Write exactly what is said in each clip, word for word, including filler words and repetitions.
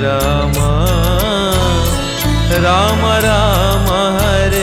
Rama, Rama Rama, Hare Hare.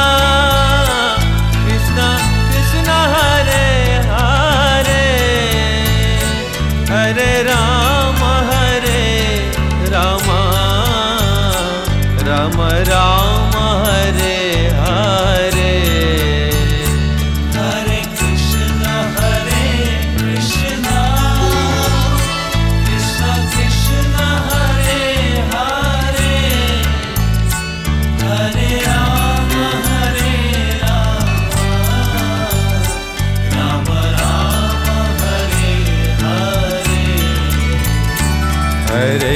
Hare Krishna, Krishna Krishna, Hare Hare, Hare Rama, Hare Rama, Rama Rama, Hare Hare. Hare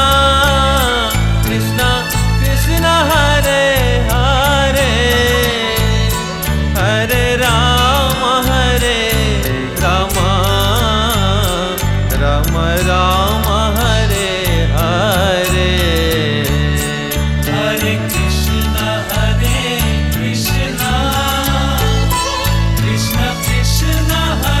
Krishna Krishna, Hare Hare, Hare Rama, Hare Rama, Rama Rama, Hare Hare. Hare Krishna, Hare Krishna, Krishna Krishna, Hare Hare. Hare Krishna, Hare Krishna, Krishna Krishna, Hare Hare, Hare Rama, Hare Rama, Rama Rama, Hare Hare. Hare Krishna, Hare Krishna, Krishna Krishna, Hare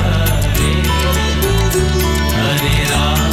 Hare, Hare Rama.